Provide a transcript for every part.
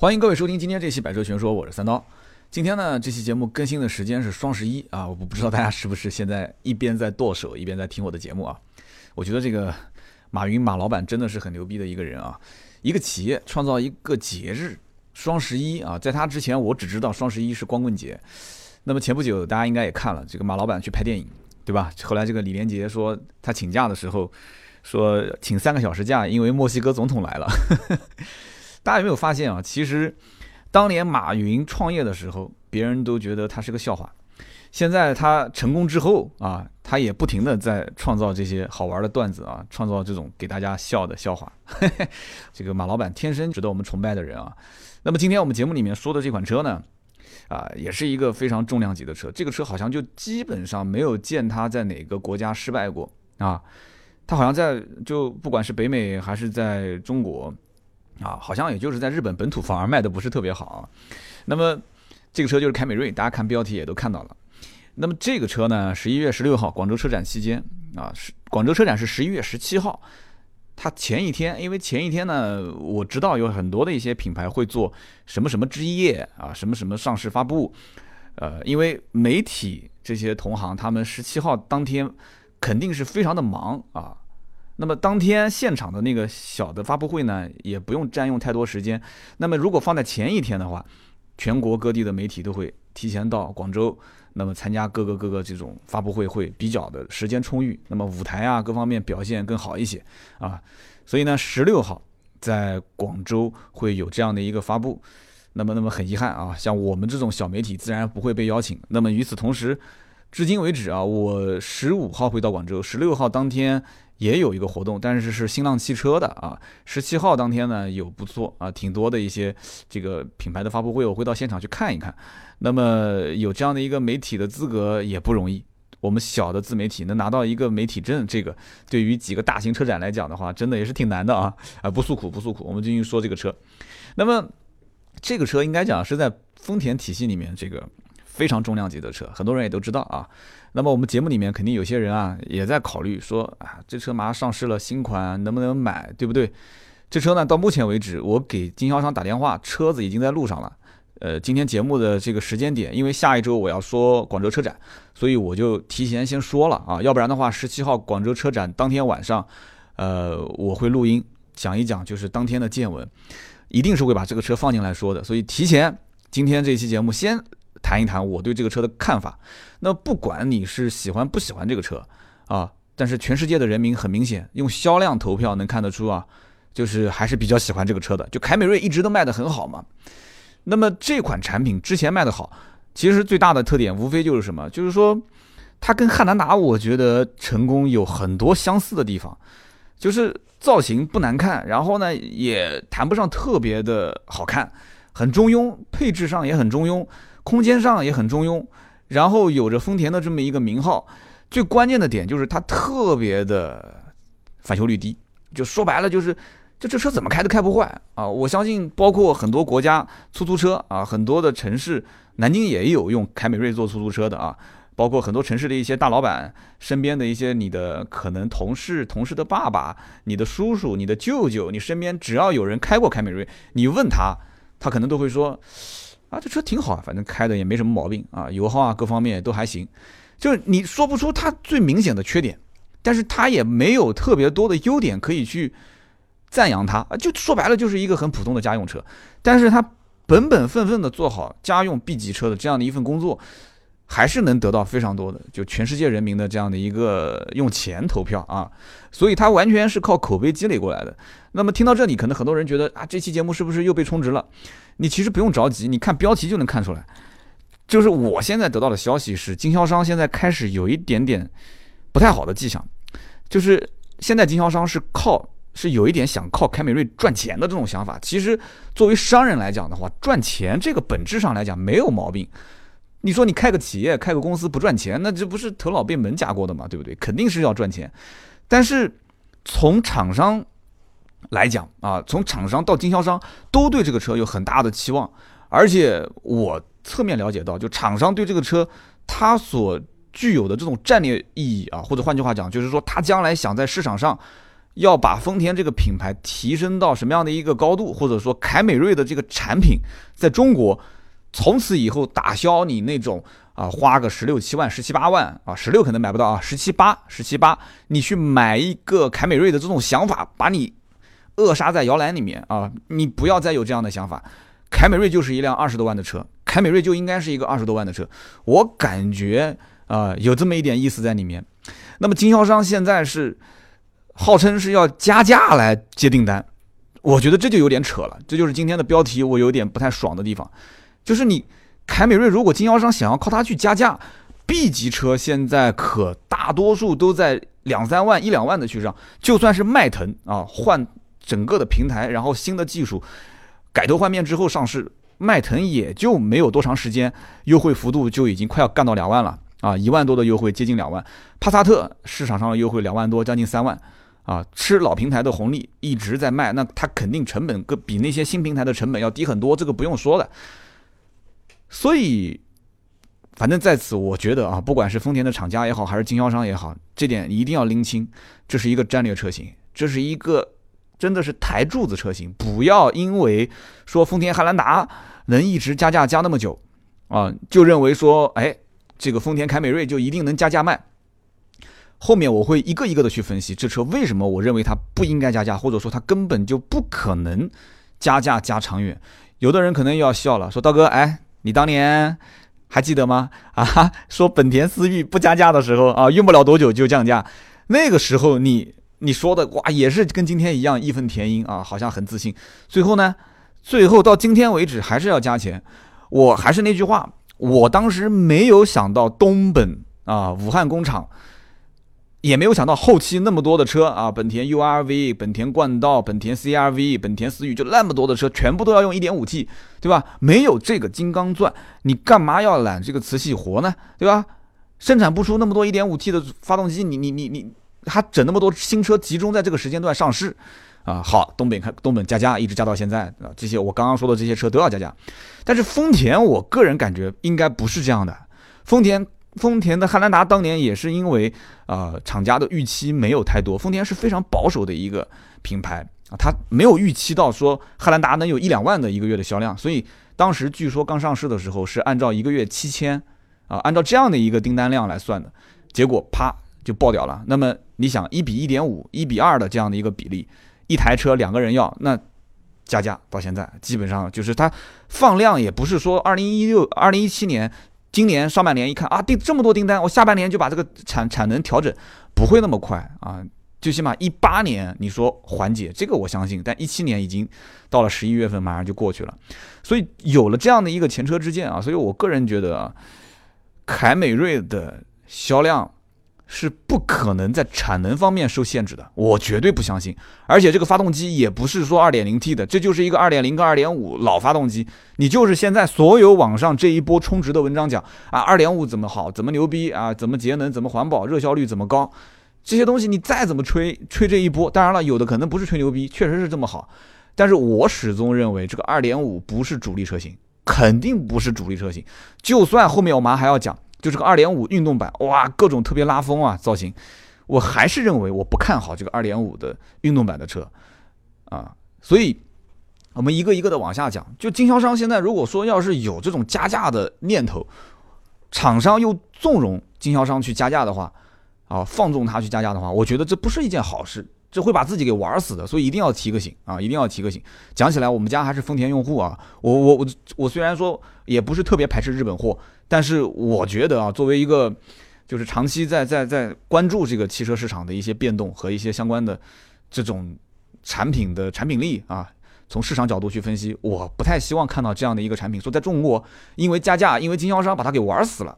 欢迎各位收听今天这期百车全说，我是三刀。今天呢，这期节目更新的时间是双11啊，我不知道大家是不是现在一边在剁手一边在听我的节目啊。我觉得这个马老板真的是很牛逼的一个人啊，一个企业创造一个节日双11啊，在他之前我只知道双11是光棍节。那么前不久大家应该也看了，这个马老板去拍电影，对吧？后来这个李连杰说他请假的时候说请3个小时假，因为墨西哥总统来了。大家有没有发现啊？其实，当年马云创业的时候，别人都觉得他是个笑话。现在他成功之后啊，他也不停的在创造这些好玩的段子啊，创造这种给大家笑的笑话。这个马老板天生值得我们崇拜的人啊。那么今天我们节目里面说的这款车呢，啊，也是一个非常重量级的车。这个车好像就基本上没有见它在哪个国家失败过啊。它好像就不管是北美还是在中国。啊，好像也就是在日本本土反而卖的不是特别好啊。那么这个车就是凯美瑞，大家看标题也都看到了。那么这个车呢，11月16号广州车展期间啊，广州车展是11月17号。它前一天，因为前一天呢，我知道有很多的一些品牌会做什么什么之夜啊，什么什么上市发布，因为媒体这些同行他们17号当天肯定是非常的忙啊。那么当天现场的那个小的发布会呢，也不用占用太多时间。那么如果放在前一天的话，全国各地的媒体都会提前到广州，那么参加各个这种发布会，会比较的时间充裕，那么舞台啊各方面表现更好一些啊。所以呢，16号在广州会有这样的一个发布。那么很遗憾啊，像我们这种小媒体自然不会被邀请。那么与此同时，至今为止啊，我15号会到广州，16号当天也有一个活动，但是是新浪汽车的啊。17号当天呢有不错啊，挺多的一些这个品牌的发布会，我会到现场去看一看。那么有这样的一个媒体的资格也不容易，我们小的自媒体能拿到一个媒体证，这个对于几个大型车展来讲的话，真的也是挺难的啊。不诉苦。我们继续说这个车。那么这个车应该讲是在丰田体系里面这个非常重量级的车，很多人也都知道啊。那么我们节目里面肯定有些人啊，也在考虑说啊，这车马上上市了，新款能不能买，对不对？这车呢，到目前为止，我给经销商打电话，车子已经在路上了。今天节目的这个时间点，因为下一周我要说广州车展，所以我就提前先说了啊，要不然的话，17号广州车展当天晚上，我会录音讲一讲就是当天的见闻，一定是会把这个车放进来说的。所以提前今天这期节目先谈一谈我对这个车的看法。那不管你是喜欢不喜欢这个车啊，但是全世界的人民很明显用销量投票能看得出啊，就是还是比较喜欢这个车的。就凯美瑞一直都卖得很好嘛。那么这款产品之前卖得好，其实最大的特点无非就是什么？就是说它跟汉兰达我觉得成功有很多相似的地方，就是造型不难看，然后呢也谈不上特别的好看，很中庸，配置上也很中庸。空间上也很中庸，然后有着丰田的这么一个名号，最关键的点就是它特别的返修率低，就说白了就是，这车怎么开都开不坏啊！我相信包括很多国家出租车啊，很多的城市，南京也有用凯美瑞做出租车的啊，包括很多城市的一些大老板身边的一些你的可能同事的爸爸、你的叔叔、你的舅舅，你身边只要有人开过凯美瑞，你问他，他可能都会说。啊，这车挺好，反正开的也没什么毛病啊，油耗啊各方面都还行，就是你说不出它最明显的缺点，但是它也没有特别多的优点可以去赞扬它，就说白了就是一个很普通的家用车，但是它本本分分的做好家用 B 级车的这样的一份工作，还是能得到非常多的就全世界人民的这样的一个用钱投票啊，所以它完全是靠口碑积累过来的。那么听到这里，可能很多人觉得啊，这期节目是不是又被充值了？你其实不用着急，你看标题就能看出来。就是我现在得到的消息是，经销商现在开始有一点点不太好的迹象，就是现在经销商是有一点想靠凯美瑞赚钱的这种想法。其实作为商人来讲的话，赚钱这个本质上来讲没有毛病。你说你开个企业开个公司不赚钱，那这不是头脑被门夹过的嘛，对不对？肯定是要赚钱。但是从厂商来讲啊，从厂商到经销商都对这个车有很大的期望，而且我侧面了解到，就厂商对这个车它所具有的这种战略意义啊，或者换句话讲，就是说它将来想在市场上要把丰田这个品牌提升到什么样的一个高度，或者说凯美瑞的这个产品在中国从此以后打消你那种花个16、17万、17、8万啊，16可能买不到啊，17、8、你去买一个凯美瑞的这种想法，把你扼杀在摇篮里面啊！你不要再有这样的想法。凯美瑞就是一辆20多万的车，凯美瑞就应该是一个20多万的车。我感觉有这么一点意思在里面。那么经销商现在是号称是要加价来接订单，我觉得这就有点扯了。这就是今天的标题，我有点不太爽的地方，就是你凯美瑞如果经销商想要靠它去加价 ，B 级车现在可大多数都在2、3万、1、2万的去上，就算是迈腾啊，换整个的平台，然后新的技术改头换面之后上市，迈腾也就没有多长时间，优惠幅度就已经快要干到2万了啊，1万多的优惠接近2万，帕萨特市场上的优惠2万多，将近3万。啊，吃老平台的红利一直在卖，那它肯定成本比那些新平台的成本要低很多，这个不用说的。所以，反正在此我觉得啊，不管是丰田的厂家也好，还是经销商也好，这点一定要拎清，这是一个战略车型，这是一个真的是抬柱子车型，不要因为说丰田汉兰达能一直加价加那么久啊，就认为说哎，这个丰田凯美瑞就一定能加价卖。后面我会一个一个的去分析这车为什么我认为它不应该加价，或者说它根本就不可能加价加长远。有的人可能又要笑了，说刀哥，哎，你当年还记得吗？啊，说本田思域不加价的时候啊，用不了多久就降价。那个时候你说的哇，也是跟今天一样义愤填膺啊，好像很自信。最后到今天为止还是要加钱。我还是那句话，我当时没有想到东本啊，武汉工厂。也没有想到后期那么多的车啊，本田 URV、本田冠道、本田 CRV、本田思域，就那么多的车，全部都要用 1.5T， 对吧？没有这个金刚钻，你干嘛要揽这个瓷器活呢？对吧？生产不出那么多 1.5T 的发动机，你还整那么多新车集中在这个时间段上市啊？好，东本加价，一直加到现在啊，这些我刚刚说的这些车都要加价，但是丰田，我个人感觉应该不是这样的，丰田的汉兰达当年也是因为厂家的预期没有太多，丰田是非常保守的一个品牌啊，它没有预期到说汉兰达能有1、2万的一个月的销量，所以当时据说刚上市的时候是按照一个月7000啊，按照这样的一个订单量来算的，结果啪就爆掉了。那么你想1:1.5、1:2的这样的一个比例，一台车2个人要，那加价到现在基本上就是它放量也不是说2017年。今年上半年一看啊，这么多订单，我下半年就把这个产能调整，不会那么快啊。最起码18年你说缓解，这个我相信，但17年已经到了11月份，马上就过去了。所以有了这样的一个前车之鉴啊，所以我个人觉得啊，凯美瑞的销量是不可能在产能方面受限制的，我绝对不相信。而且这个发动机也不是说 2.0T 的，这就是一个 2.0 跟 2.5 老发动机。你就是现在所有网上这一波充值的文章讲啊 ，2.5 怎么好，怎么牛逼啊，怎么节能，怎么环保，热效率怎么高，这些东西你再怎么吹这一波，当然了，有的可能不是吹牛逼，确实是这么好。但是我始终认为这个 2.5 不是主力车型，肯定不是主力车型。就算后面我们还要讲。就这个 2.5 运动版，哇，各种特别拉风啊造型，我还是认为我不看好这个 2.5 的运动版的车啊。所以我们一个一个的往下讲，就经销商现在如果说要是有这种加价的念头，厂商又纵容经销商去加价的话啊，放纵他去加价的话，我觉得这不是一件好事，这会把自己给玩死的，所以一定要提个醒啊，一定要提个醒。讲起来，我们家还是丰田用户啊，我虽然说也不是特别排斥日本货，但是我觉得啊，作为一个就是长期在关注这个汽车市场的一些变动和一些相关的这种产品的产品力啊，从市场角度去分析，我不太希望看到这样的一个产品说在中国因为加价，因为经销商把它给玩死了，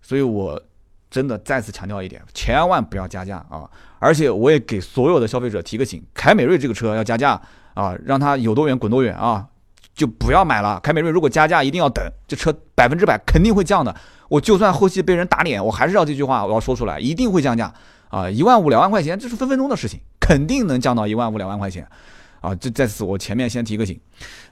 所以我。真的再次强调一点，千万不要加价啊！而且我也给所有的消费者提个醒，凯美瑞这个车要加价啊，让它有多远滚多远啊，就不要买了。凯美瑞如果加价，一定要等，这车100%肯定会降的。我就算后期被人打脸，我还是要这句话，我要说出来，一定会降价啊！1万5、2万块钱，这是分分钟的事情，肯定能降到1万5、2万块钱啊！这在此我前面先提个醒。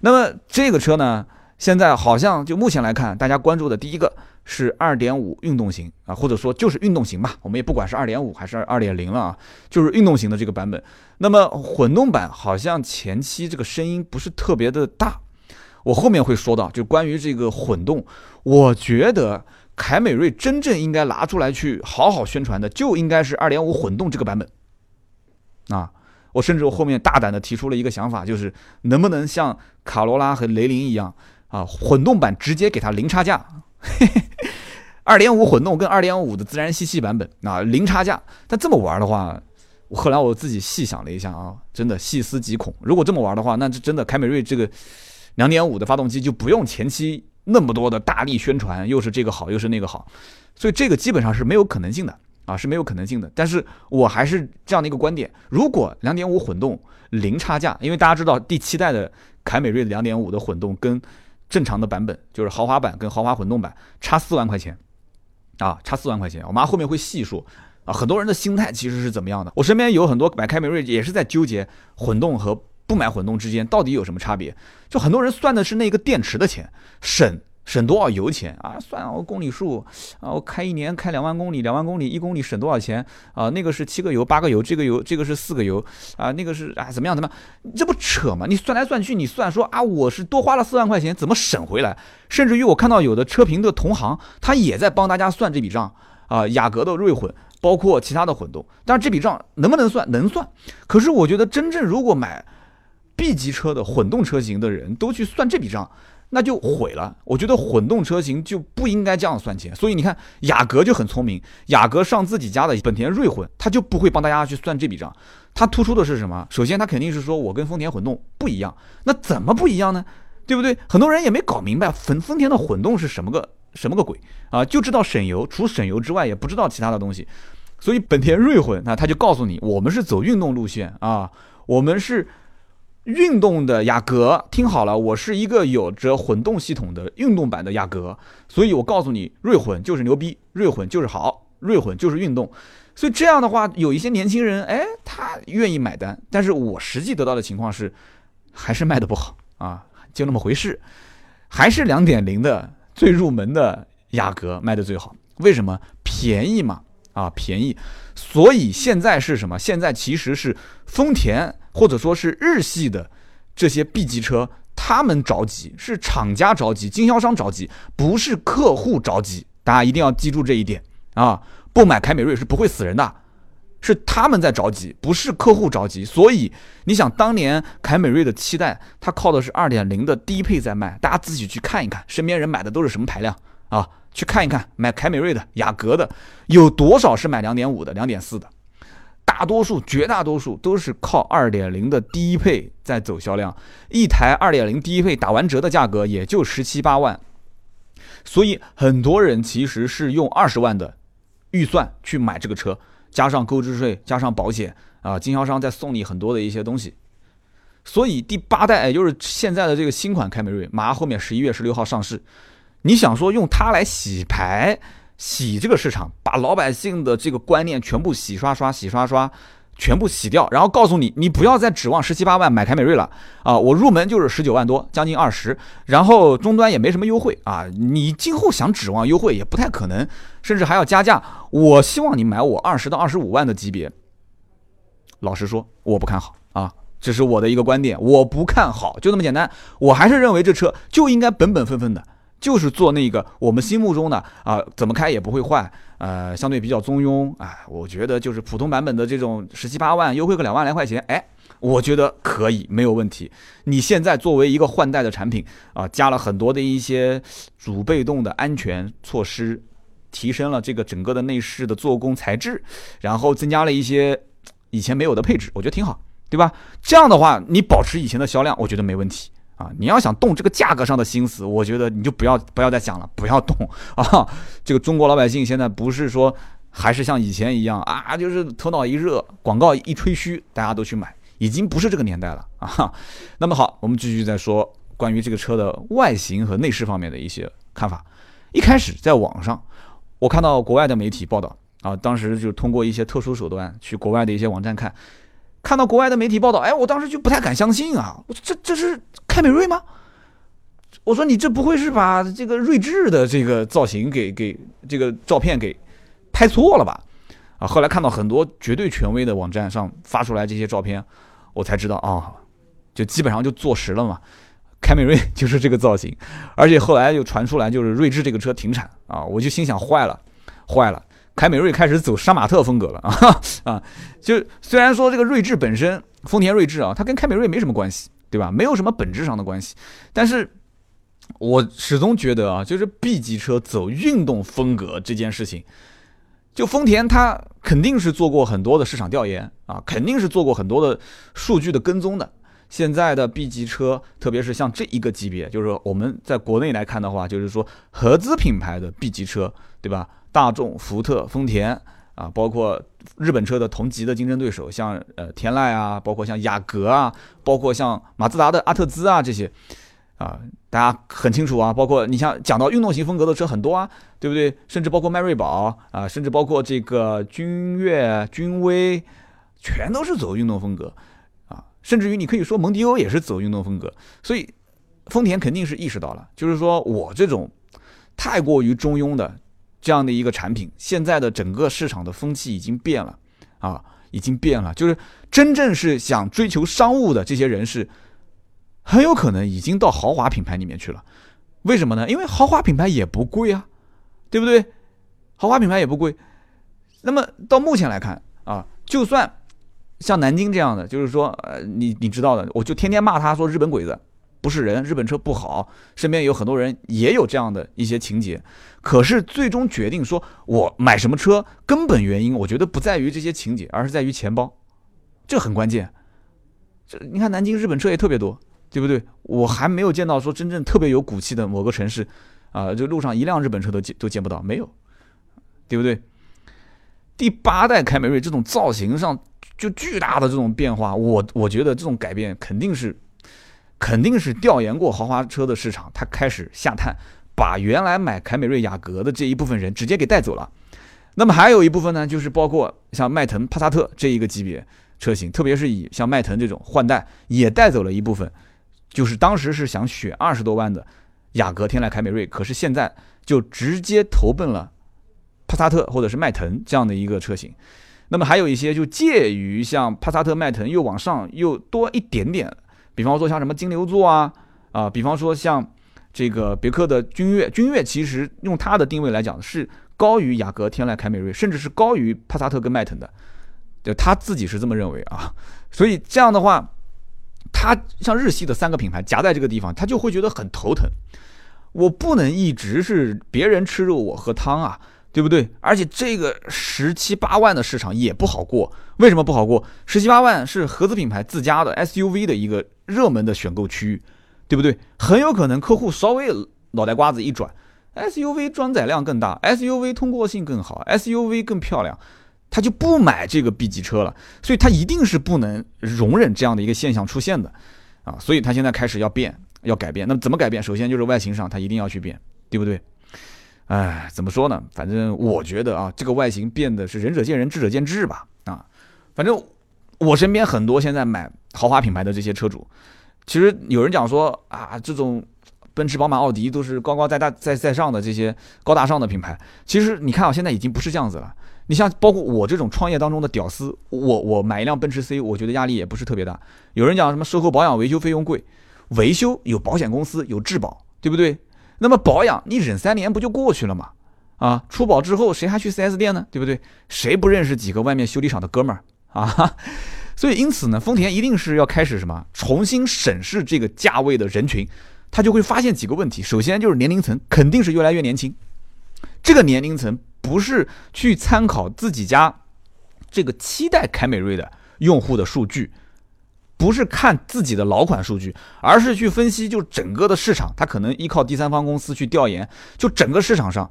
那么这个车呢，现在好像就目前来看，大家关注的第一个是 2.5 运动型啊，或者说就是运动型吧，我们也不管是 2.5 还是 2.0 了啊，就是运动型的这个版本。那么混动版好像前期这个声音不是特别的大，我后面会说到，就关于这个混动，我觉得凯美瑞真正应该拿出来去好好宣传的，就应该是 2.5 混动这个版本啊。我甚至我后面大胆的提出了一个想法，就是能不能像卡罗拉和雷凌一样啊，混动版直接给它零差价。2.5 混动跟 2.5 的自然吸气版本啊，零差价。但这么玩的话，我后来我自己细想了一下啊，真的细思极恐。如果这么玩的话，那真的凯美瑞这个 2.5 的发动机就不用前期那么多的大力宣传，又是这个好又是那个好，所以这个基本上是没有可能性的啊，是没有可能性的。但是我还是这样的一个观点，如果 2.5 混动零差价，因为大家知道第七代的凯美瑞 2.5 的混动跟正常的版本，就是豪华版跟豪华混动版差4万块钱啊，差4万块钱。我妈后面会细说啊，很多人的心态其实是怎么样的。我身边有很多买凯美瑞也是在纠结混动和不买混动之间到底有什么差别。就很多人算的是那个电池的钱，省多少油钱啊？算我公里数啊，我开一年开2万公里，2万公里1公里省多少钱啊？那个是7个油8个油，这个油这个是4个油啊，那个是啊、哎、怎么样？这不扯吗？你算来算去，你算说啊，我是多花了4万块钱，怎么省回来？甚至于我看到有的车评的同行，他也在帮大家算这笔账啊，雅阁的锐混，包括其他的混动。但是这笔账能不能算？能算。可是我觉得真正如果买 B 级车的混动车型的人都去算这笔账，那就毁了。我觉得混动车型就不应该这样算钱。所以你看雅阁就很聪明，雅阁上自己家的本田锐混，他就不会帮大家去算这笔账。他突出的是什么？首先他肯定是说我跟丰田混动不一样。那怎么不一样呢？对不对？很多人也没搞明白丰田的混动是什么个鬼啊，就知道省油，除省油之外也不知道其他的东西。所以本田锐混那他就告诉你，我们是走运动路线啊，我们是运动的雅阁，听好了，我是一个有着混动系统的运动版的雅阁，所以我告诉你，锐混就是牛逼，锐混就是好，锐混就是运动。所以这样的话，有一些年轻人，哎，他愿意买单，但是我实际得到的情况是，还是卖的不好啊，就那么回事，还是 2.0 的最入门的雅阁卖的最好，为什么？便宜嘛。啊，便宜。所以现在是什么？现在其实是丰田或者说是日系的这些 B 级车，他们着急，是厂家着急，经销商着急，不是客户着急。大家一定要记住这一点啊！不买凯美瑞是不会死人的，是他们在着急，不是客户着急。所以你想，当年凯美瑞的七代，它靠的是 2.0 的低配在卖，大家自己去看一看，身边人买的都是什么排量啊？去看一看，买凯美瑞的、雅阁的，有多少是买 2.5 的、2.4 的？大多数、绝大多数都是靠 2.0 的低配在走销量，一台 2.0 低配打完折的价格也就17、18万，所以很多人其实是用20万的预算去买这个车，加上购置税、加上保险啊，经销商再送你很多的一些东西。所以第八代，也就是现在的这个新款凯美瑞，马上后面11月16号上市。你想说用它来洗牌，洗这个市场，把老百姓的这个观念全部洗刷刷，全部洗掉，然后告诉你，你不要再指望17、18万买凯美瑞了啊！我入门就是19万多，将近20，然后终端也没什么优惠啊！你今后想指望优惠也不太可能，甚至还要加价。我希望你买我20到25万的级别。老实说，我不看好啊。这是我的一个观点，我不看好，就这么简单。我还是认为这车就应该本分的。就是做那个我们心目中的啊，怎么开也不会坏，相对比较中庸，哎，我觉得就是普通版本的这种17、18万优惠个2万来块钱，哎，我觉得可以，没有问题。你现在作为一个换代的产品啊，加了很多的一些主被动的安全措施，提升了这个整个的内饰的做工材质，然后增加了一些以前没有的配置，我觉得挺好，对吧？这样的话，你保持以前的销量，我觉得没问题。啊，你要想动这个价格上的心思，我觉得你就不要再想了，不要动啊！这个中国老百姓现在不是说还是像以前一样啊，就是头脑一热，广告一吹嘘，大家都去买，已经不是这个年代了啊。那么好，我们继续再说关于这个车的外形和内饰方面的一些看法。一开始在网上，我看到国外的媒体报道啊，当时就通过一些特殊手段去国外的一些网站看到国外的媒体报道，哎，我当时就不太敢相信啊，这是凯美瑞吗？我说你这不会是把这个睿智的这个造型给这个照片给拍错了吧？啊，后来看到很多绝对权威的网站上发出来这些照片，我才知道啊、哦，就基本上就坐实了嘛。凯美瑞就是这个造型，而且后来又传出来就是睿智这个车停产啊，我就心想坏了，凯美瑞开始走杀马特风格了啊！就虽然说这个睿智本身，丰田睿智啊，它跟凯美瑞没什么关系，对吧？没有什么本质上的关系，但是。我始终觉得啊，就是 B 级车走运动风格这件事情，就丰田它肯定是做过很多的市场调研啊，肯定是做过很多的数据的跟踪的。现在的 B 级车，特别是像这一个级别，就是我们在国内来看的话，就是说合资品牌的 B 级车，对吧？大众、福特、丰田啊，包括日本车的同级的竞争对手，像天籁啊，包括像雅阁啊，包括像马自达的阿特兹啊这些。啊，大家很清楚啊，包括你像讲到运动型风格的车很多啊，对不对？甚至包括迈锐宝啊，甚至包括这个君越、君威，全都是走运动风格啊。甚至于你可以说蒙迪欧也是走运动风格。所以丰田肯定是意识到了，就是说我这种太过于中庸的这样的一个产品，现在的整个市场的风气已经变了啊，已经变了。就是真正是想追求商务的这些人士。很有可能已经到豪华品牌里面去了，为什么呢？因为豪华品牌也不贵啊，对不对？豪华品牌也不贵。那么到目前来看啊，就算像南京这样的，就是说，你知道的，我就天天骂他说日本鬼子不是人，日本车不好，身边有很多人也有这样的一些情节。可是最终决定说我买什么车，根本原因我觉得不在于这些情节，而是在于钱包，这很关键。这你看南京日本车也特别多。对不对？我还没有见到说真正特别有骨气的某个城市，啊，这路上一辆日本车都见不到，没有，对不对？第八代凯美瑞这种造型上就巨大的这种变化，我觉得这种改变肯定是调研过豪华车的市场，它开始下探，把原来买凯美瑞雅阁的这一部分人直接给带走了。那么还有一部分呢，就是包括像迈腾、帕萨特这一个级别车型，特别是以像迈腾这种换代，也带走了一部分。就是当时是想选20多万的雅阁、天籁、凯美瑞，可是现在就直接投奔了帕萨特或者是迈腾这样的一个车型。那么还有一些就介于像帕萨特、迈腾又往上又多一点点，比方说像什么金牛座啊，比方说像这个别克的君越，君越其实用它的定位来讲是高于雅阁、天籁、凯美瑞，甚至是高于帕萨特跟迈腾的，就他自己是这么认为啊。所以这样的话。它像日系的3个品牌夹在这个地方，它就会觉得很头疼。我不能一直是别人吃肉我喝汤啊，对不对？而且这个17、18万的市场也不好过。为什么不好过？17、18万是合资品牌自家的 SUV 的一个热门的选购区域，对不对？很有可能客户稍微脑袋瓜子一转， SUV 装载量更大， SUV 通过性更好， SUV 更漂亮。他就不买这个 B 级车了，所以他一定是不能容忍这样的一个现象出现的，啊，所以他现在开始要变，要改变。那么怎么改变？首先就是外形上，他一定要去变，对不对？哎，怎么说呢？反正我觉得啊，这个外形变的是仁者见仁，智者见智吧。啊，反正我身边很多现在买豪华品牌的这些车主，其实有人讲说啊，这种奔驰、宝马、奥迪都是高高在上的这些高大上的品牌，其实你看啊，现在已经不是这样子了。你像包括我这种创业当中的屌丝，我买一辆奔驰 C， 我觉得压力也不是特别大。有人讲什么售后保养维修费用贵，维修有保险公司有质保，对不对？那么保养你忍3年不就过去了嘛？啊，出保之后谁还去 4S 店呢？对不对？谁不认识几个外面修理厂的哥们儿啊？所以因此呢，丰田一定是要开始什么重新审视这个价位的人群，他就会发现几个问题。首先就是年龄层肯定是越来越年轻，这个年龄层。不是去参考自己家这个7代凯美瑞的用户的数据，不是看自己的老款数据，而是去分析就整个的市场，他可能依靠第三方公司去调研，就整个市场上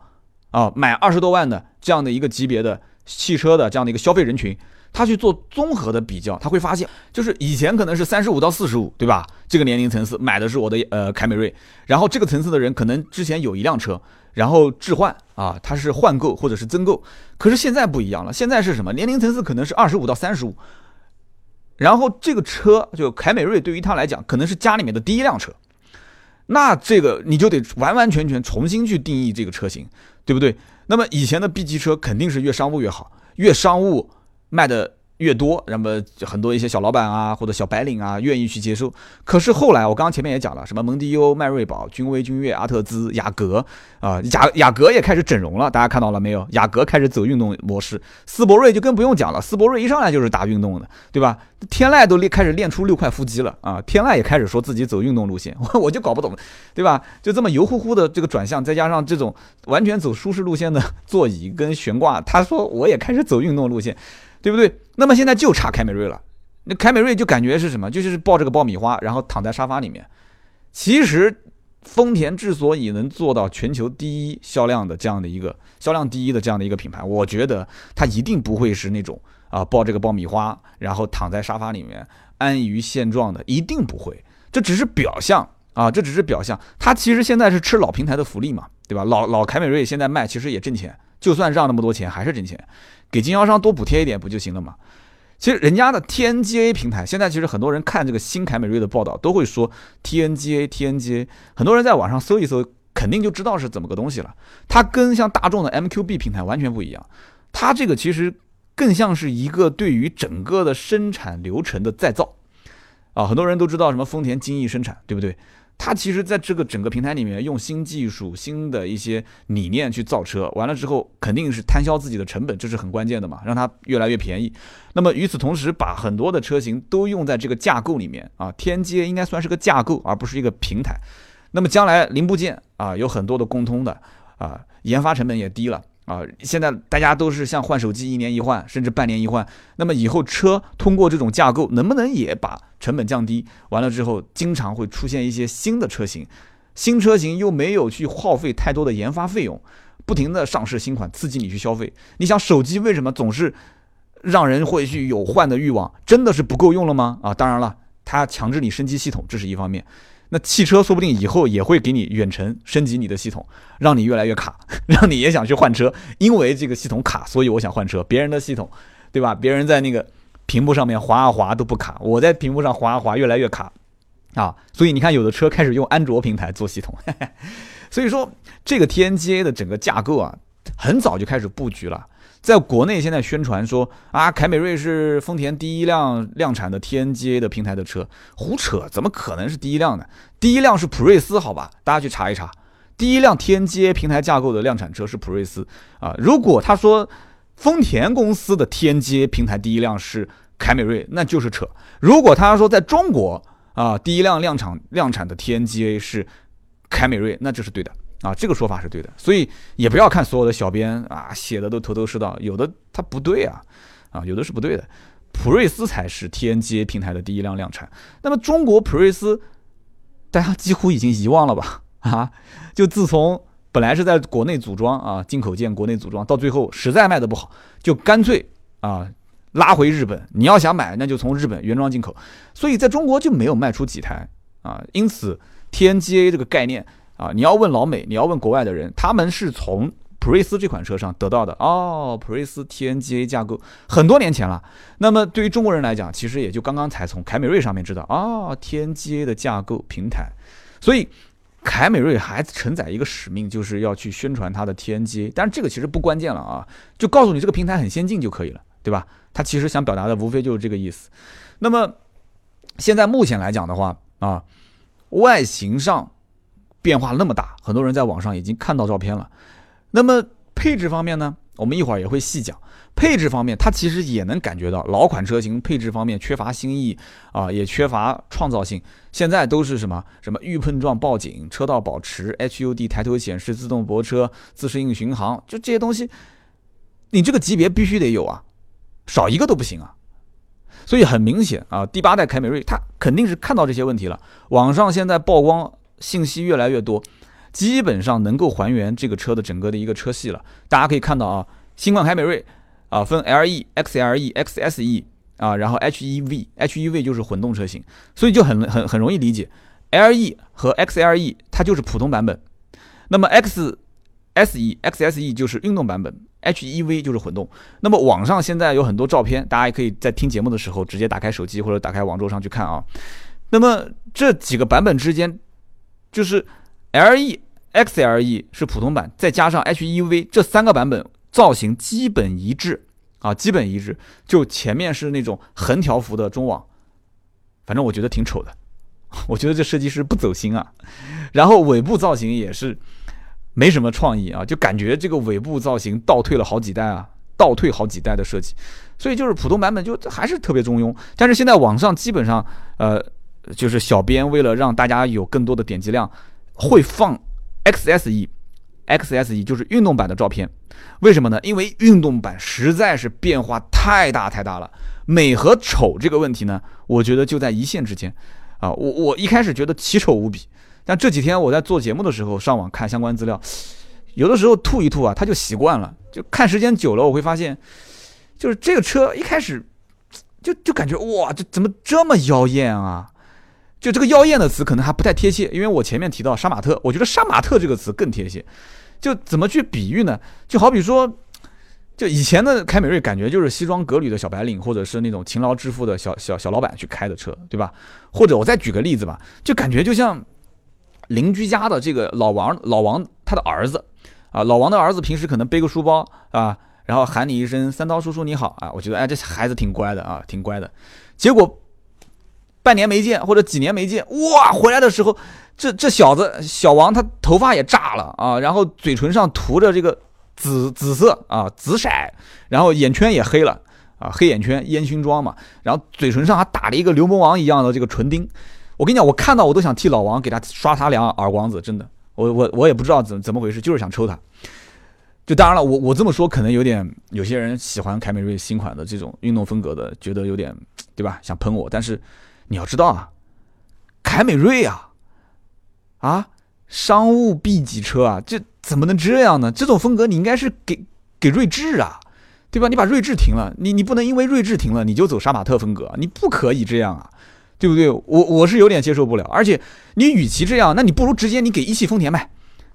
啊，买20多万的这样的一个级别的汽车的这样的一个消费人群，他去做综合的比较，他会发现就是以前可能是35到45，对吧？这个年龄层次买的是我的凯美瑞，然后这个层次的人可能之前有一辆车。然后置换啊，它是换购或者是增购，可是现在不一样了，现在是什么？年龄层次可能是25到35，然后这个车就凯美瑞对于他来讲可能是家里面的第一辆车，那这个你就得完完全全重新去定义这个车型，对不对？那么以前的 B 级车肯定是越商务越好，越商务卖的越多，那么很多一些小老板啊或者小白领啊愿意去接受。可是后来我刚刚前面也讲了，什么蒙迪欧、迈锐宝、君威、君越、阿特兹、雅阁啊、雅阁也开始整容了，大家看到了没有？雅阁开始走运动模式，斯铂瑞就更不用讲了，斯铂瑞一上来就是打运动的，对吧？天籁都开始练出6块腹肌了啊，天籁也开始说自己走运动路线，我就搞不懂，对吧？就这么油乎乎的这个转向，再加上这种完全走舒适路线的座椅跟悬挂，他说我也开始走运动路线，对不对？那么现在就差凯美瑞了，那凯美瑞就感觉是什么？就是抱着个爆米花，然后躺在沙发里面。其实，丰田之所以能做到全球第一销量的这样的一个品牌，我觉得它一定不会是那种啊抱着个爆米花，然后躺在沙发里面安于现状的，一定不会。这只是表象啊，这只是表象。它其实现在是吃老平台的福利嘛，对吧？老凯美瑞现在卖其实也挣钱。就算让那么多钱还是挣钱，给经销商多补贴一点不就行了吗？其实人家的 TNGA 平台，现在其实很多人看这个新凯美瑞的报道都会说 TNGA， 很多人在网上搜一搜肯定就知道是怎么个东西了。它跟像大众的 MQB 平台完全不一样，它这个其实更像是一个对于整个的生产流程的再造啊，很多人都知道什么丰田精益生产，对不对？它其实在这个整个平台里面用新技术、新的一些理念去造车，完了之后肯定是摊销自己的成本，这是很关键的嘛，让它越来越便宜。那么与此同时，把很多的车型都用在这个架构里面啊，TNGA应该算是个架构，而不是一个平台。那么将来零部件啊有很多的共通的啊，研发成本也低了啊。现在大家都是像换手机1年一换，甚至半年一换。那么以后车通过这种架构，能不能也把成本降低？完了之后，经常会出现一些新的车型，新车型又没有去耗费太多的研发费用，不停的上市新款，刺激你去消费。你想手机为什么总是让人会去有换的欲望？真的是不够用了吗？啊，当然了，它强制你升级系统，这是一方面。那汽车说不定以后也会给你远程升级你的系统，让你越来越卡，让你也想去换车，因为这个系统卡，所以我想换车。别人的系统，对吧？别人在那个屏幕上面滑啊滑都不卡，我在屏幕上滑啊滑越来越卡啊，所以你看有的车开始用安卓平台做系统，所以说这个 TNGA 的整个架构啊，很早就开始布局了。在国内现在宣传说啊，凯美瑞是丰田第一辆量产的 TNGA 的平台的车，胡扯，怎么可能是第一辆呢？第一辆是普锐斯，好吧，大家去查一查，第一辆 TNGA 平台架构的量产车是普锐斯啊。如果他说丰田公司的 TNGA 平台第一辆是凯美瑞，那就是扯。如果他说在中国啊，第一辆量产的 TNGA 是凯美瑞，那这是对的。啊，这个说法是对的，所以也不要看所有的小编啊写的都头头是道，有的它不对啊，有的是不对的。普锐斯才是 TNGA 平台的第一辆量产，那么中国普锐斯大家几乎已经遗忘了吧？啊，就自从本来是在国内组装啊，进口件国内组装，到最后实在卖的不好，就干脆啊拉回日本，你要想买那就从日本原装进口，所以在中国就没有卖出几台啊，因此 TNGA 这个概念。啊，你要问老美，你要问国外的人，他们是从普锐斯这款车上得到的哦。普锐斯 TNGA 架构很多年前了，那么对于中国人来讲，其实也就刚刚才从凯美瑞上面知道哦 TNGA 的架构平台。所以凯美瑞还承载一个使命，就是要去宣传它的 TNGA， 但是这个其实不关键了啊，就告诉你这个平台很先进就可以了，对吧？它其实想表达的无非就是这个意思。那么现在目前来讲的话啊，外形上变化那么大，很多人在网上已经看到照片了。那么配置方面呢，我们一会儿也会细讲。配置方面它其实也能感觉到老款车型配置方面缺乏新意啊，也缺乏创造性。现在都是什么预碰撞报警、车道保持、HUD 抬头显示、自动泊车、自适应巡航，就这些东西你这个级别必须得有啊，少一个都不行啊。所以很明显啊，第8代凯美瑞它肯定是看到这些问题了，网上现在曝光信息越来越多，基本上能够还原这个车的整个的一个车系了。大家可以看到啊，新款凯美瑞啊分 LE、XLE、XSE 啊，然后 HEV， HEV 就是混动车型，所以就很容易理解。LE 和 XLE 它就是普通版本，那么 XSE、XSE 就是运动版本。HEV 就是混动。那么网上现在有很多照片，大家也可以在听节目的时候直接打开手机或者打开网络上去看啊。那么这几个版本之间就是 LE、XLE 是普通版，再加上 HEV 这三个版本造型基本一致啊，基本一致。就前面是那种横条幅的中网，反正我觉得挺丑的，我觉得这设计师不走心啊。然后尾部造型也是没什么创意啊，就感觉这个尾部造型倒退了好几代啊。倒退好几代的设计，所以就是普通版本就还是特别中庸。但是现在网上基本上，就是小编为了让大家有更多的点击量，会放 XSE，XSE 就是运动版的照片。为什么呢？因为运动版实在是变化太大了。美和丑这个问题呢，我觉得就在一线之间啊。我一开始觉得奇丑无比，但这几天我在做节目的时候上网看相关资料。有的时候吐一吐啊，他就习惯了，就看时间久了，我会发现，就是这个车一开始就感觉哇，这怎么这么妖艳啊？就这个妖艳的词可能还不太贴切，因为我前面提到杀马特，我觉得杀马特这个词更贴切。就怎么去比喻呢？就好比说，就以前的凯美瑞感觉就是西装革履的小白领，或者是那种勤劳致富的小老板去开的车，对吧？或者我再举个例子吧，就感觉就像邻居家的这个老王他的儿子。啊，老王的儿子平时可能背个书包啊，然后喊你一声三刀叔叔你好啊，我觉得哎这孩子挺乖的啊，挺乖的。结果半年没见或者几年没见，哇，回来的时候这小子小王他头发也炸了啊，然后嘴唇上涂着这个紫色啊紫色，然后眼圈也黑了啊，黑眼圈烟熏妆嘛，然后嘴唇上还打了一个牛魔王一样的这个唇钉。我跟你讲，我看到我都想替老王给他刷他两耳光子，真的。我也不知道怎么回事，就是想抽他。就当然了，我这么说可能有些人喜欢凯美瑞新款的这种运动风格的，觉得有点对吧？想喷我，但是你要知道啊，凯美瑞啊，商务 B 级车啊，这怎么能这样呢？这种风格你应该是给锐志啊，对吧？你把锐志停了，你不能因为锐志停了你就走杀马特风格，你不可以这样啊。对不对？我是有点接受不了，而且你与其这样，那你不如直接你给一汽丰田卖，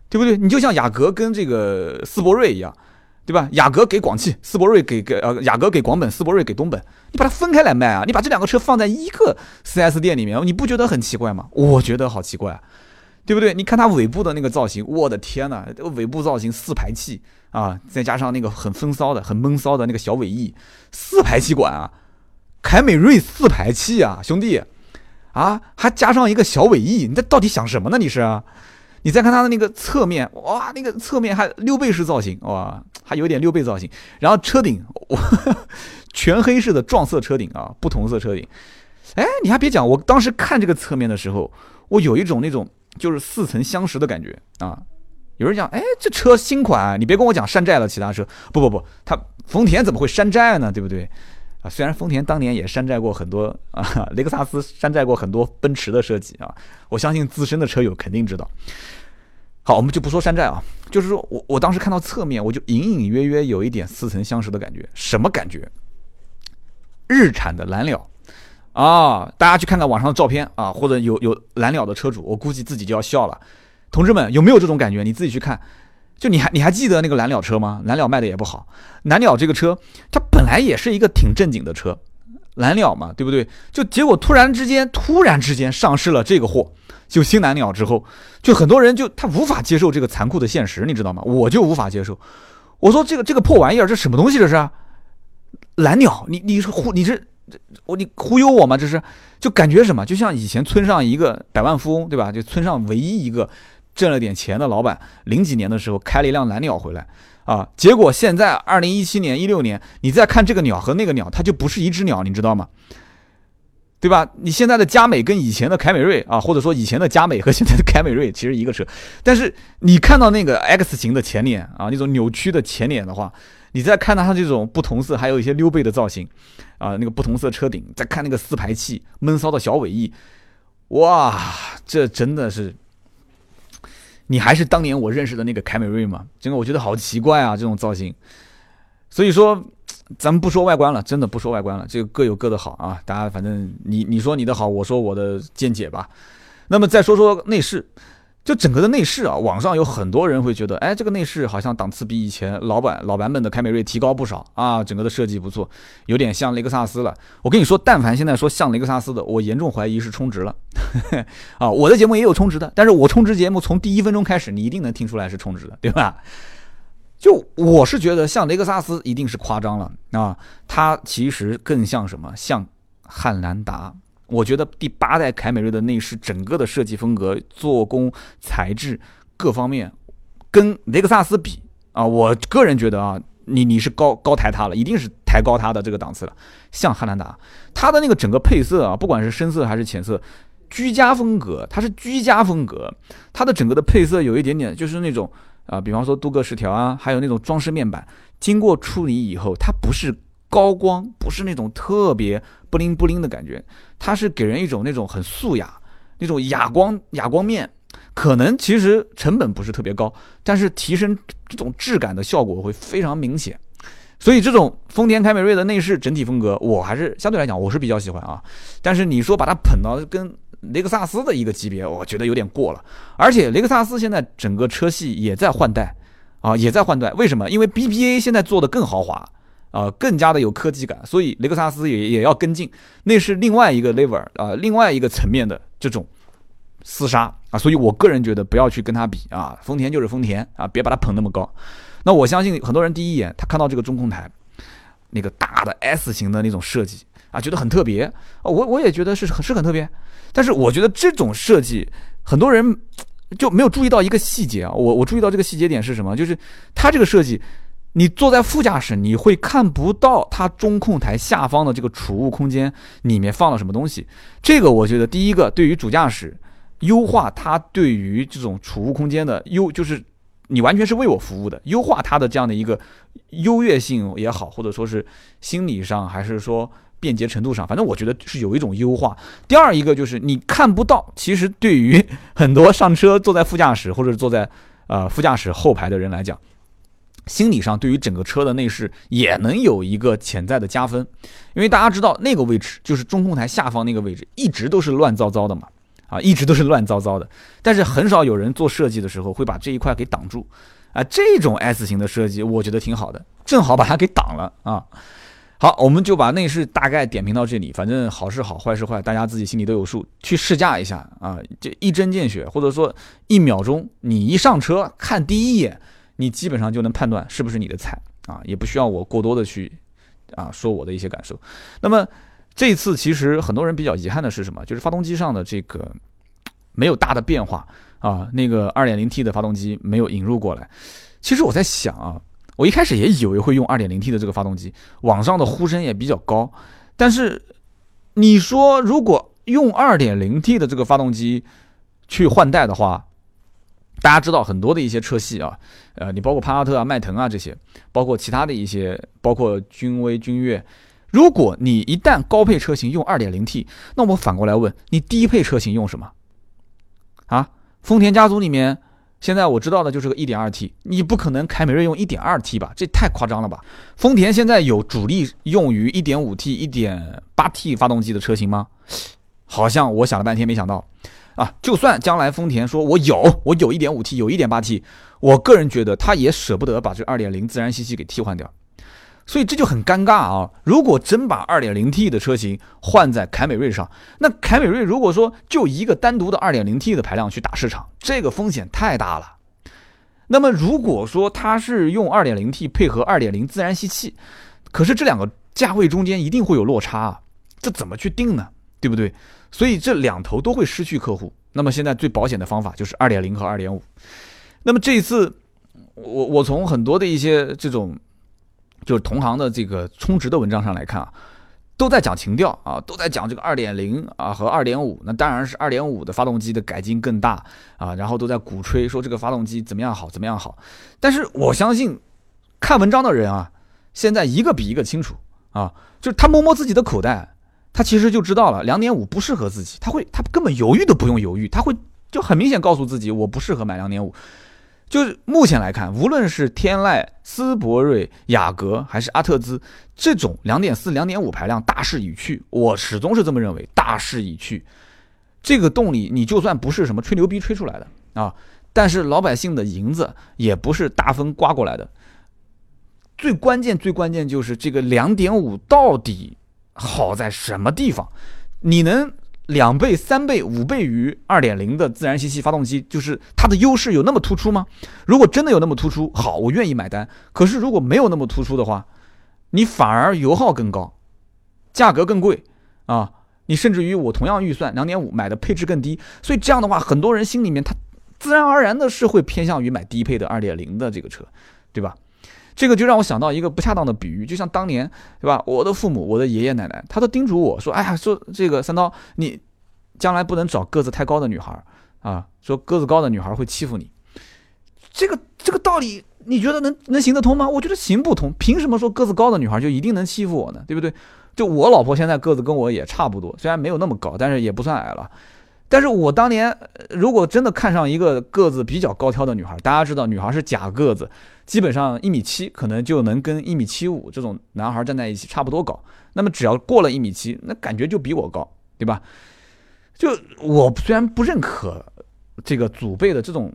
对不对？你就像雅阁跟这个斯铂瑞一样，对吧？雅阁给广汽，斯铂瑞雅阁给广本，斯铂瑞给东本，你把它分开来卖啊！你把这两个车放在一个 4S 店里面，你不觉得很奇怪吗？我觉得好奇怪啊，对不对？你看它尾部的那个造型，我的天哪，尾部造型四排气啊，再加上那个很风骚的、很闷骚的那个小尾翼，四排气管啊。凯美瑞四排气啊，兄弟，啊，还加上一个小尾翼，你这到底想什么呢？你是、啊？你再看它的那个侧面，哇，那个侧面还溜背式造型，哇，还有点溜背造型。然后车顶，全黑式的撞色车顶啊，不同色车顶。哎，你还别讲，我当时看这个侧面的时候，我有一种那种就是似曾相识的感觉啊。有人讲，哎，这车新款、啊，你别跟我讲山寨了，其他车不，它丰田怎么会山寨呢？对不对？啊，虽然丰田当年也山寨过很多啊，雷克萨斯山寨过很多奔驰的设计啊，我相信资深的车友肯定知道。好，我们就不说山寨啊，就是说我当时看到侧面，我就隐隐约约有一点似曾相识的感觉。什么感觉？日产的蓝鸟啊，大家去看看网上的照片啊，或者有蓝鸟的车主，我估计自己就要笑了。同志们，有没有这种感觉？你自己去看。就你还记得那个蓝鸟车吗？蓝鸟卖的也不好。蓝鸟这个车，它本来也是一个挺正经的车，蓝鸟嘛，对不对？就结果突然之间上市了这个货，就新蓝鸟之后，就很多人就他无法接受这个残酷的现实，你知道吗？我就无法接受。我说这个破玩意儿，这什么东西这是？蓝鸟，你忽悠我吗？这是就感觉什么？就像以前村上一个百万富翁，对吧？就村上唯一一个。挣了点钱的老板，零几年的时候开了一辆蓝鸟回来啊，结果现在2017年、16年，你再看这个鸟和那个鸟，它就不是一只鸟，你知道吗？对吧？你现在的佳美跟以前的凯美瑞啊，或者说以前的佳美和现在的凯美瑞其实一个车，但是你看到那个 X 型的前脸啊，那种扭曲的前脸的话，你再看到它这种不同色，还有一些溜背的造型啊，那个不同色车顶，再看那个四排气、闷骚的小尾翼，哇，这真的是。你还是当年我认识的那个凯美瑞吗？真的，我觉得好奇怪啊，这种造型。所以说，咱们不说外观了，真的不说外观了，这个各有各的好啊。大家反正你说你的好，我说我的见解吧。那么再说说内饰，就整个的内饰啊，网上有很多人会觉得，哎，这个内饰好像档次比以前老版本的凯美瑞提高不少啊，整个的设计不错，有点像雷克萨斯了。我跟你说，但凡现在说像雷克萨斯的，我严重怀疑是充值了啊！我的节目也有充值的，但是我充值节目从第一分钟开始，你一定能听出来是充值的，对吧？就我是觉得像雷克萨斯一定是夸张了啊，它其实更像什么？像汉兰达。我觉得第八代凯美瑞的内饰整个的设计风格、做工、材质各方面，跟雷克萨斯比啊，我个人觉得啊，你是高抬它了，一定是抬高它的这个档次了。像汉兰达，它的那个整个配色啊，不管是深色还是浅色，居家风格，它是居家风格，它的整个的配色有一点点就是那种啊，比方说镀铬饰条啊，还有那种装饰面板，经过处理以后，它不是高光，不是那种特别不灵不灵的感觉，它是给人一种那种很素雅，那种哑光面，可能其实成本不是特别高，但是提升这种质感的效果会非常明显。所以这种丰田凯美瑞的内饰整体风格，我还是相对来讲我是比较喜欢啊。但是你说把它捧到跟雷克萨斯的一个级别，我觉得有点过了。而且雷克萨斯现在整个车系也在换代啊，也在换代。为什么？因为 BBA 现在做的更豪华。更加的有科技感，所以雷克萨斯也要跟进，那是另外一个 level 另外一个层面的这种厮杀啊，所以我个人觉得不要去跟他比啊，丰田就是丰田啊，别把它捧那么高。那我相信很多人第一眼他看到这个中控台，那个大的 S 型的那种设计啊，觉得很特别啊，我也觉得是很特别，但是我觉得这种设计很多人就没有注意到一个细节啊，我注意到这个细节点是什么？就是他这个设计。你坐在副驾驶，你会看不到它中控台下方的这个储物空间里面放了什么东西。这个我觉得第一个对于主驾驶优化，它对于这种储物空间的就是你完全是为我服务的，优化它的这样的一个优越性也好，或者说是心理上还是说便捷程度上，反正我觉得是有一种优化。第二一个就是你看不到，其实对于很多上车坐在副驾驶或者坐在副驾驶后排的人来讲。心理上对于整个车的内饰也能有一个潜在的加分，因为大家知道那个位置就是中控台下方那个位置一直都是乱糟糟的嘛，啊，一直都是乱糟糟的，但是很少有人做设计的时候会把这一块给挡住啊，这种 S 型的设计我觉得挺好的，正好把它给挡了啊。好，我们就把内饰大概点评到这里，反正好是好，坏是坏，大家自己心里都有数，去试驾一下啊，这一针见血，或者说一秒钟你一上车看第一眼。你基本上就能判断是不是你的菜啊，也不需要我过多的去啊说我的一些感受。那么这次其实很多人比较遗憾的是什么？就是发动机上的这个没有大的变化啊，那个 2.0T 的发动机没有引入过来。其实我在想啊，我一开始也以为会用 2.0T 的这个发动机，网上的呼声也比较高。但是你说如果用 2.0T 的这个发动机去换代的话，大家知道很多的一些车系啊，你包括帕萨特啊、迈腾啊这些，包括其他的一些，包括君威、君越，如果你一旦高配车型用 2.0T， 那我反过来问你，低配车型用什么？啊，丰田家族里面现在我知道的就是个 1.2T， 你不可能凯美瑞用 1.2T 吧？这太夸张了吧？丰田现在有主力用于 1.5T、1.8T 发动机的车型吗？好像我想了半天没想到。啊，就算将来丰田说我有 1.5T 有 1.8T， 我个人觉得他也舍不得把这 2.0 自然吸气给替换掉，所以这就很尴尬啊！如果真把 2.0T 的车型换在凯美瑞上，那凯美瑞如果说就一个单独的 2.0T 的排量去打市场，这个风险太大了。那么如果说它是用 2.0T 配合 2.0 自然吸气，可是这两个价位中间一定会有落差啊，这怎么去定呢？对不对？所以这两头都会失去客户。那么现在最保险的方法就是 2.0 和 2.5。那么这一次，我从很多的一些这种就是同行的这个充值的文章上来看啊，都在讲情调啊，都在讲这个 2.0 啊和 2.5。那当然是 2.5 的发动机的改进更大啊，然后都在鼓吹说这个发动机怎么样好，怎么样好。但是我相信看文章的人啊，现在一个比一个清楚啊，就是他摸摸自己的口袋。他其实就知道了 2.5 不适合自己，他根本犹豫都不用犹豫，他会就很明显告诉自己我不适合买 2.5。 就是目前来看，无论是天籁、斯铂瑞、雅阁还是阿特兹，这种 2.4 2.5 排量大势已去，我始终是这么认为，大势已去。这个动力你就算不是什么吹牛逼吹出来的，啊。但是老百姓的银子也不是大风刮过来的。最关键就是这个 2.5 到底好在什么地方？你能两倍、三倍、五倍于 2.0 的自然吸气发动机，就是它的优势有那么突出吗？如果真的有那么突出，好，我愿意买单。可是如果没有那么突出的话，你反而油耗更高，价格更贵啊！你甚至于我同样预算 2.5 买的配置更低，所以这样的话，很多人心里面他自然而然的是会偏向于买低配的 2.0 的这个车，对吧？这个就让我想到一个不恰当的比喻，就像当年，对吧？我的父母，我的爷爷奶奶，他都叮嘱我说：“哎呀，说这个三刀，你将来不能找个子太高的女孩啊，说个子高的女孩会欺负你。”这个道理，你觉得能行得通吗？我觉得行不通。凭什么说个子高的女孩就一定能欺负我呢？对不对？就我老婆现在个子跟我也差不多，虽然没有那么高，但是也不算矮了。但是我当年如果真的看上一个个子比较高挑的女孩，大家知道女孩是假个子，基本上1.7米可能就能跟1.75米这种男孩站在一起差不多高。那么只要过了1.7米，那感觉就比我高，对吧？就我虽然不认可这个祖辈的这种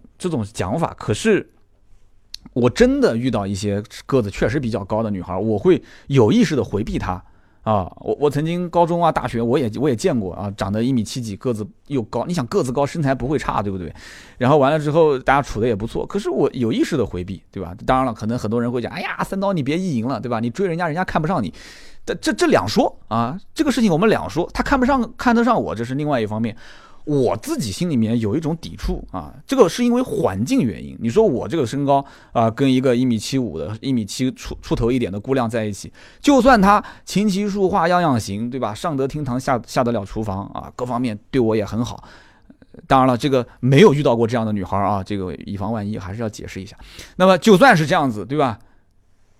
讲法，可是我真的遇到一些个子确实比较高的女孩，我会有意识的回避她。啊，我曾经高中啊、大学我也见过啊，长得1.7米几，个子又高，你想个子高身材不会差，对不对？然后完了之后大家处的也不错，可是我有意识的回避，对吧？当然了，可能很多人会讲，哎呀，三刀你别意淫了，对吧？你追人家看不上你，这两说啊，这个事情我们两说，他看得上我，这是另外一方面。我自己心里面有一种抵触啊，这个是因为环境原因。你说我这个身高啊，跟一个1.75米的、1.7米出头一点的姑娘在一起，就算她琴棋书画样样行，对吧？上得厅堂，下得了厨房啊，各方面对我也很好。当然了，这个没有遇到过这样的女孩啊，这个以防万一还是要解释一下。那么就算是这样子，对吧？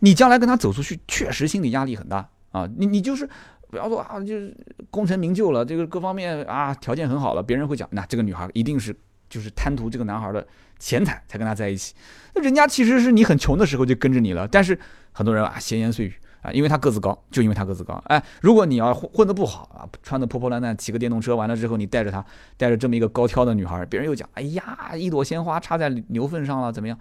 你将来跟她走出去，确实心理压力很大啊。你就是。不要说啊，就是功成名就了，这个各方面啊条件很好了，别人会讲，那这个女孩一定是就是贪图这个男孩的钱财才跟他在一起。那人家其实是你很穷的时候就跟着你了，但是很多人啊闲言碎语啊，因为他个子高，就因为他个子高。哎，如果你要混得不好啊，穿得破破烂烂，骑个电动车，完了之后你带着这么一个高挑的女孩，别人又讲，哎呀，一朵鲜花插在牛粪上了，怎么样？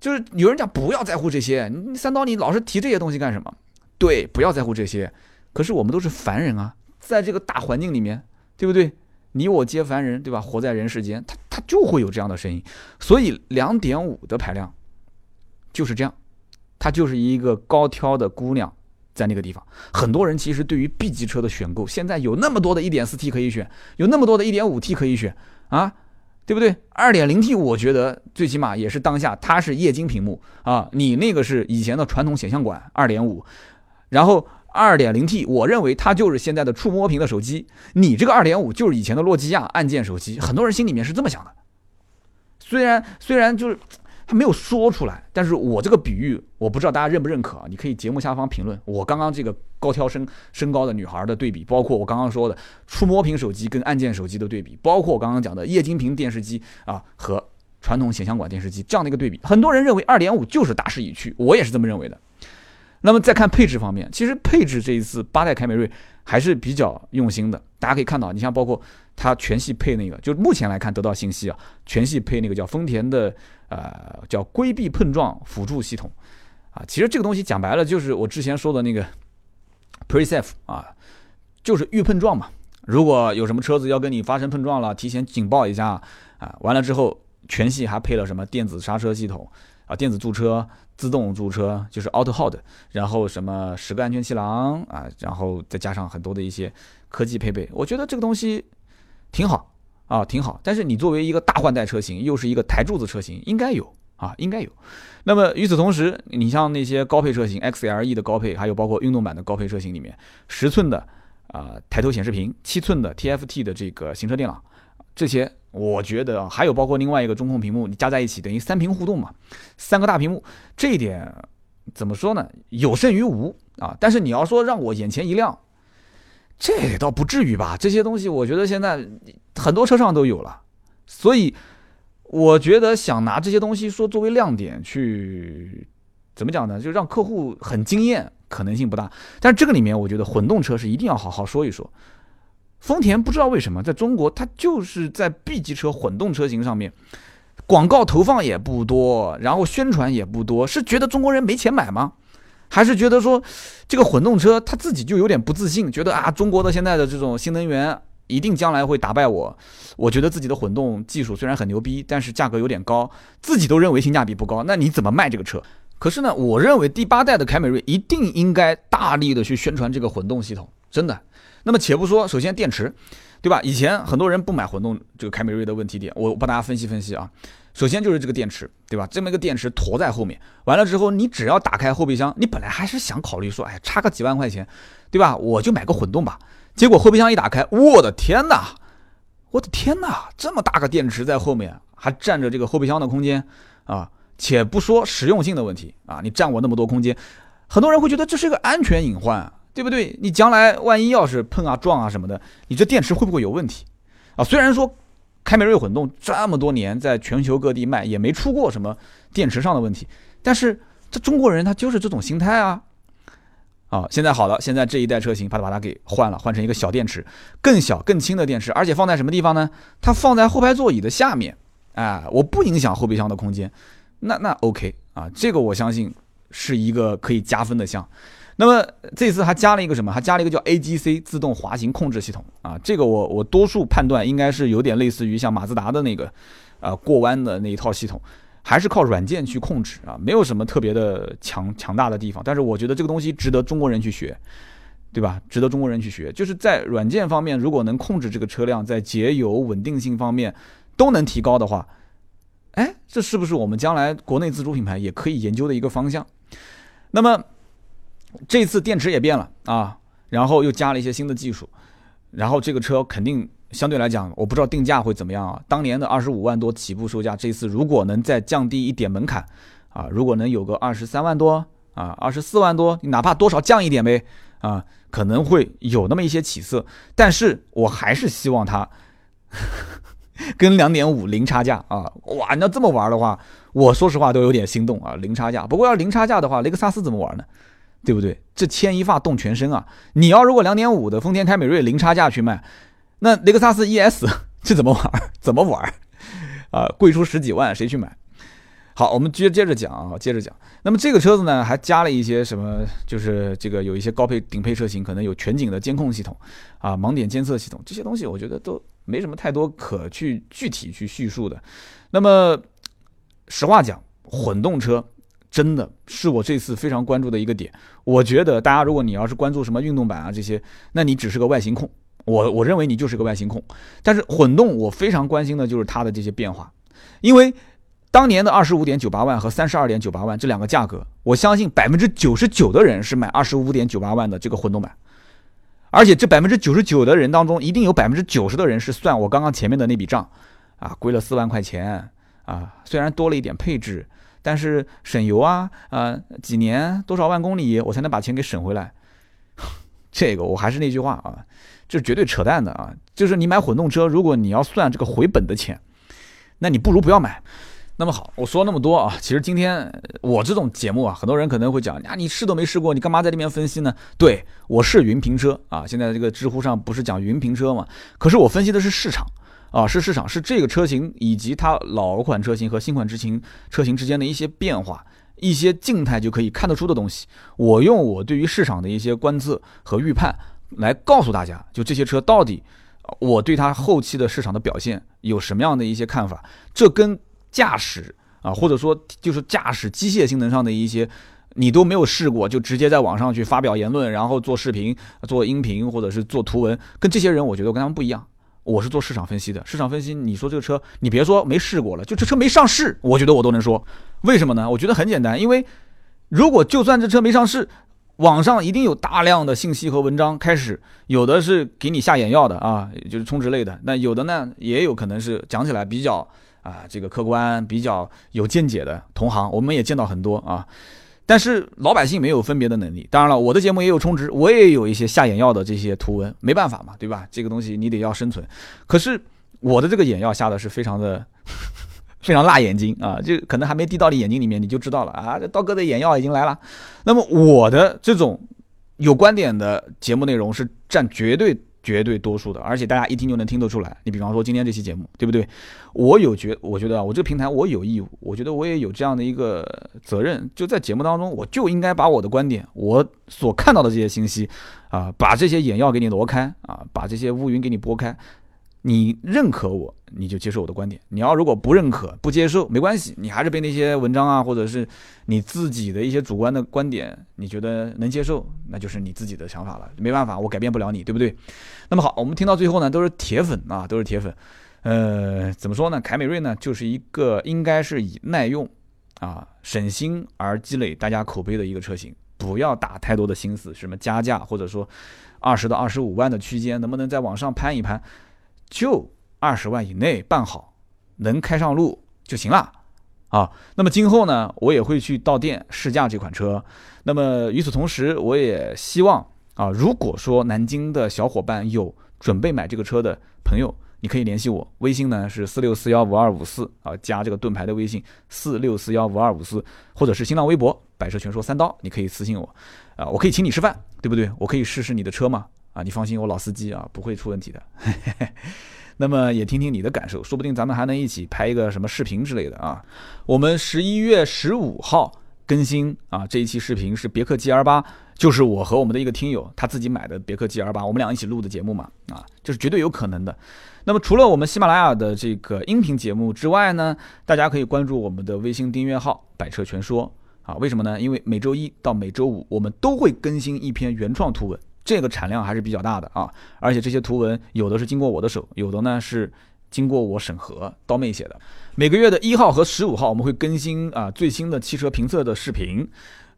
就是有人讲不要在乎这些，你三刀你老是提这些东西干什么？对，不要在乎这些。可是我们都是凡人啊，在这个大环境里面，对不对？你我皆凡人，对吧？活在人世间，它就会有这样的声音。所以 2.5 的排量就是这样，它就是一个高挑的姑娘在那个地方。很多人其实对于 B 级车的选购，现在有那么多的 1.4T 可以选，有那么多的 1.5T 可以选啊，对不对 ？2.0T 我觉得最起码也是当下，它是液晶屏幕啊，你那个是以前的传统显像管 2.5， 然后。2.0T 我认为它就是现在的触摸屏的手机，你这个 2.5 就是以前的诺基亚按键手机，很多人心里面是这么想的。虽然就是他没有说出来，但是我这个比喻我不知道大家认不认可，你可以节目下方评论。我刚刚这个高挑身高的女孩的对比，包括我刚刚说的触摸屏手机跟按键手机的对比，包括我刚刚讲的液晶屏电视机啊和传统显像管电视机这样的一个对比，很多人认为 2.5 就是大势已去，我也是这么认为的。那么再看配置方面，其实配置这一次8代凯美瑞还是比较用心的。大家可以看到，你像包括它全系配那个，就目前来看得到信息啊，全系配那个叫丰田的叫规避碰撞辅助系统啊。其实这个东西讲白了就是我之前说的那个 Pre-Safe 啊，就是预碰撞嘛。如果有什么车子要跟你发生碰撞了，提前警报一下啊。完了之后，全系还配了什么电子刹车系统。啊，电子驻车、自动驻车就是 Auto Hold， 然后什么10个安全气囊啊，然后再加上很多的一些科技配备，我觉得这个东西挺好啊，挺好。但是你作为一个大换代车型，又是一个台柱子车型，应该有啊，应该有。那么与此同时，你像那些高配车型 ，XLE 的高配，还有包括运动版的高配车型里面，10寸的抬头显示屏，7寸的 TFT 的这个行车电脑，这些。我觉得还有包括另外一个中控屏幕，你加在一起等于3屏互动嘛，3个大屏幕，这一点怎么说呢？有胜于无啊。但是你要说让我眼前一亮，这倒不至于吧。这些东西我觉得现在很多车上都有了，所以我觉得想拿这些东西说作为亮点去怎么讲呢？就让客户很惊艳，可能性不大。但是这个里面，我觉得混动车是一定要好好说一说。丰田不知道为什么在中国它就是在 B 级车混动车型上面广告投放也不多，然后宣传也不多，是觉得中国人没钱买吗？还是觉得说这个混动车他自己就有点不自信，觉得啊中国的现在的这种新能源一定将来会打败我，我觉得自己的混动技术虽然很牛逼，但是价格有点高，自己都认为性价比不高，那你怎么卖这个车？可是呢，我认为第八代的凯美瑞一定应该大力的去宣传这个混动系统，真的。那么且不说，首先电池，对吧？以前很多人不买混动这个凯美瑞的问题点，我帮大家分析分析啊。首先就是这个电池，对吧？这么一个电池驮在后面，完了之后，你只要打开后备箱，你本来还是想考虑说，哎，差个几万块钱，对吧？我就买个混动吧。结果后备箱一打开，我的天哪，我的天哪，这么大个电池在后面，还占着这个后备箱的空间啊！且不说实用性的问题啊，你占我那么多空间，很多人会觉得这是一个安全隐患，对不对？你将来万一要是碰啊撞啊什么的，你这电池会不会有问题啊？虽然说凯美瑞混动这么多年在全球各地卖也没出过什么电池上的问题，但是这中国人他就是这种心态啊。啊，现在好了，现在这一代车型把它给换了，换成一个小电池，更小更轻的电池，而且放在什么地方呢？它放在后排座椅的下面，哎，我不影响后备箱的空间。那 OK 啊，这个我相信是一个可以加分的项。那么这次还加了一个什么？还加了一个叫 AGC 自动滑行控制系统啊，这个我多数判断应该是有点类似于像马自达的那个过弯的那一套系统，还是靠软件去控制啊，没有什么特别的强大的地方。但是我觉得这个东西值得中国人去学，对吧？值得中国人去学，就是在软件方面，如果能控制这个车辆在节油、稳定性方面都能提高的话。哎，这是不是我们将来国内自主品牌也可以研究的一个方向？那么这次电池也变了啊，然后又加了一些新的技术，然后这个车肯定相对来讲，我不知道定价会怎么样啊。当年的25万多起步售价，这次如果能再降低一点门槛啊，如果能有个23万多啊、24万多，哪怕多少降一点呗啊，可能会有那么一些起色。但是我还是希望它。跟 2.5 零差价啊，哇，那这么玩的话，我说实话都有点心动啊，零差价。不过要零差价的话，雷克萨斯怎么玩呢？对不对？这牵一发动全身啊！你要如果 2.5 的丰田凯美瑞零差价去卖，那雷克萨斯 ES 这怎么玩？怎么玩？啊，贵出10几万，谁去买？好，我们接着讲啊，接着讲。那么这个车子呢，还加了一些什么？就是这个有一些高配顶配车型可能有全景的监控系统啊，盲点监测系统，这些东西我觉得都没什么太多可去具体去叙述的。那么实话讲，混动车真的是我这次非常关注的一个点。我觉得大家如果你要是关注什么运动版啊这些，那你只是个外形控，我认为你就是个外形控。但是混动我非常关心的就是它的这些变化，因为当年的 25.98 万和 32.98 万这两个价格，我相信 99% 的人是买 25.98 万的这个混动版。而且这 99% 的人当中，一定有 90% 的人是算我刚刚前面的那笔账啊，贵了4万块钱啊，虽然多了一点配置，但是省油啊，几年多少万公里我才能把钱给省回来。这个我还是那句话啊，这是绝对扯淡的啊，就是你买混动车，如果你要算这个回本的钱，那你不如不要买。那么好，我说那么多啊，其实今天我这种节目啊，很多人可能会讲啊，你试都没试过，你干嘛在这边分析呢？对，我是云评车啊，现在这个知乎上不是讲云评车嘛？可是我分析的是市场啊，是市场，是这个车型以及它老款车型和新款车型之间的一些变化，一些静态就可以看得出的东西。我用我对于市场的一些观测和预判来告诉大家，就这些车到底我对它后期的市场的表现有什么样的一些看法，这跟驾驶啊，或者说就是驾驶机械性能上的一些你都没有试过，就直接在网上去发表言论，然后做视频、做音频或者是做图文，跟这些人我觉得我跟他们不一样。我是做市场分析的，市场分析你说这个车，你别说没试过了，就这车没上市，我觉得我都能说。为什么呢？我觉得很简单，因为如果就算这车没上市，网上一定有大量的信息和文章开始，有的是给你下眼药的啊，就是充值类的，那有的呢也有可能是讲起来比较。啊，这个客观比较有见解的同行，我们也见到很多啊，但是老百姓没有分别的能力。当然了，我的节目也有充值，我也有一些下眼药的这些图文，没办法嘛，对吧？这个东西你得要生存。可是我的这个眼药下的是非常的非常辣眼睛啊，就可能还没滴到你眼睛里面，你就知道了啊，这刀哥的眼药已经来了。那么我的这种有观点的节目内容是占绝对绝对多数的，而且大家一听就能听得出来。你比方说今天这期节目，对不对？我觉得啊，我这个平台我有义务，我觉得我也有这样的一个责任，就在节目当中，我就应该把我的观点，我所看到的这些信息，啊，把这些眼药给你挪开啊，把这些乌云给你拨开。你认可我，你就接受我的观点。你要如果不认可、不接受，没关系，你还是被那些文章啊，或者是你自己的一些主观的观点，你觉得能接受，那就是你自己的想法了，没办法，我改变不了你，对不对？那么好，我们听到最后呢，都是铁粉啊，都是铁粉。怎么说呢？凯美瑞呢，就是一个应该是以耐用啊、省心而积累大家口碑的一个车型。不要打太多的心思，什么加价，或者说20到25万的区间，能不能再往上攀一攀？就20万以内办好，能开上路就行了啊。那么今后呢，我也会去到店试驾这款车。那么与此同时，我也希望啊，如果说南京的小伙伴有准备买这个车的朋友，你可以联系我，微信呢是46415254啊，加这个盾牌的微信46415254，或者是新浪微博百车全说3刀，你可以私信我啊，我可以请你吃饭，对不对？我可以试试你的车嘛。啊，你放心，我老司机啊，不会出问题的。那么也听听你的感受，说不定咱们还能一起拍一个什么视频之类的啊。我们11月15号更新啊，这一期视频是别克 GR8， 就是我和我们的一个听友他自己买的别克 GR8， 我们俩一起录的节目嘛，啊，就是绝对有可能的。那么除了我们喜马拉雅的这个音频节目之外呢，大家可以关注我们的微信订阅号“百车全说”啊。为什么呢？因为每周一到每周五我们都会更新一篇原创图文。这个产量还是比较大的啊，而且这些图文有的是经过我的手，有的呢是经过我审核刀妹写的。每个月的1号和15号我们会更新啊最新的汽车评测的视频，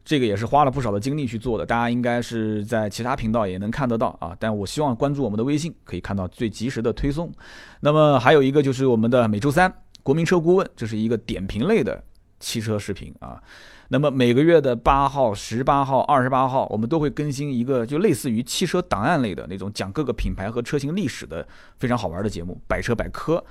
这个也是花了不少的精力去做的，大家应该是在其他频道也能看得到啊。但我希望关注我们的微信，可以看到最及时的推送。那么还有一个就是我们的每周三国民车顾问，这是一个点评类的汽车视频啊。那么每个月的8号、18号、28号，我们都会更新一个就类似于汽车档案类的那种讲各个品牌和车型历史的非常好玩的节目，百车百科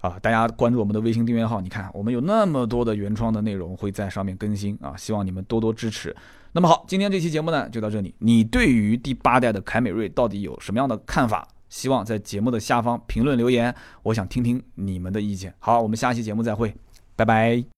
啊！大家关注我们的微信订阅号，你看我们有那么多的原创的内容会在上面更新啊，希望你们多多支持。那么好，今天这期节目呢就到这里。你对于第8代的凯美瑞到底有什么样的看法？希望在节目的下方评论留言，我想听听你们的意见。好，我们下期节目再会，拜拜。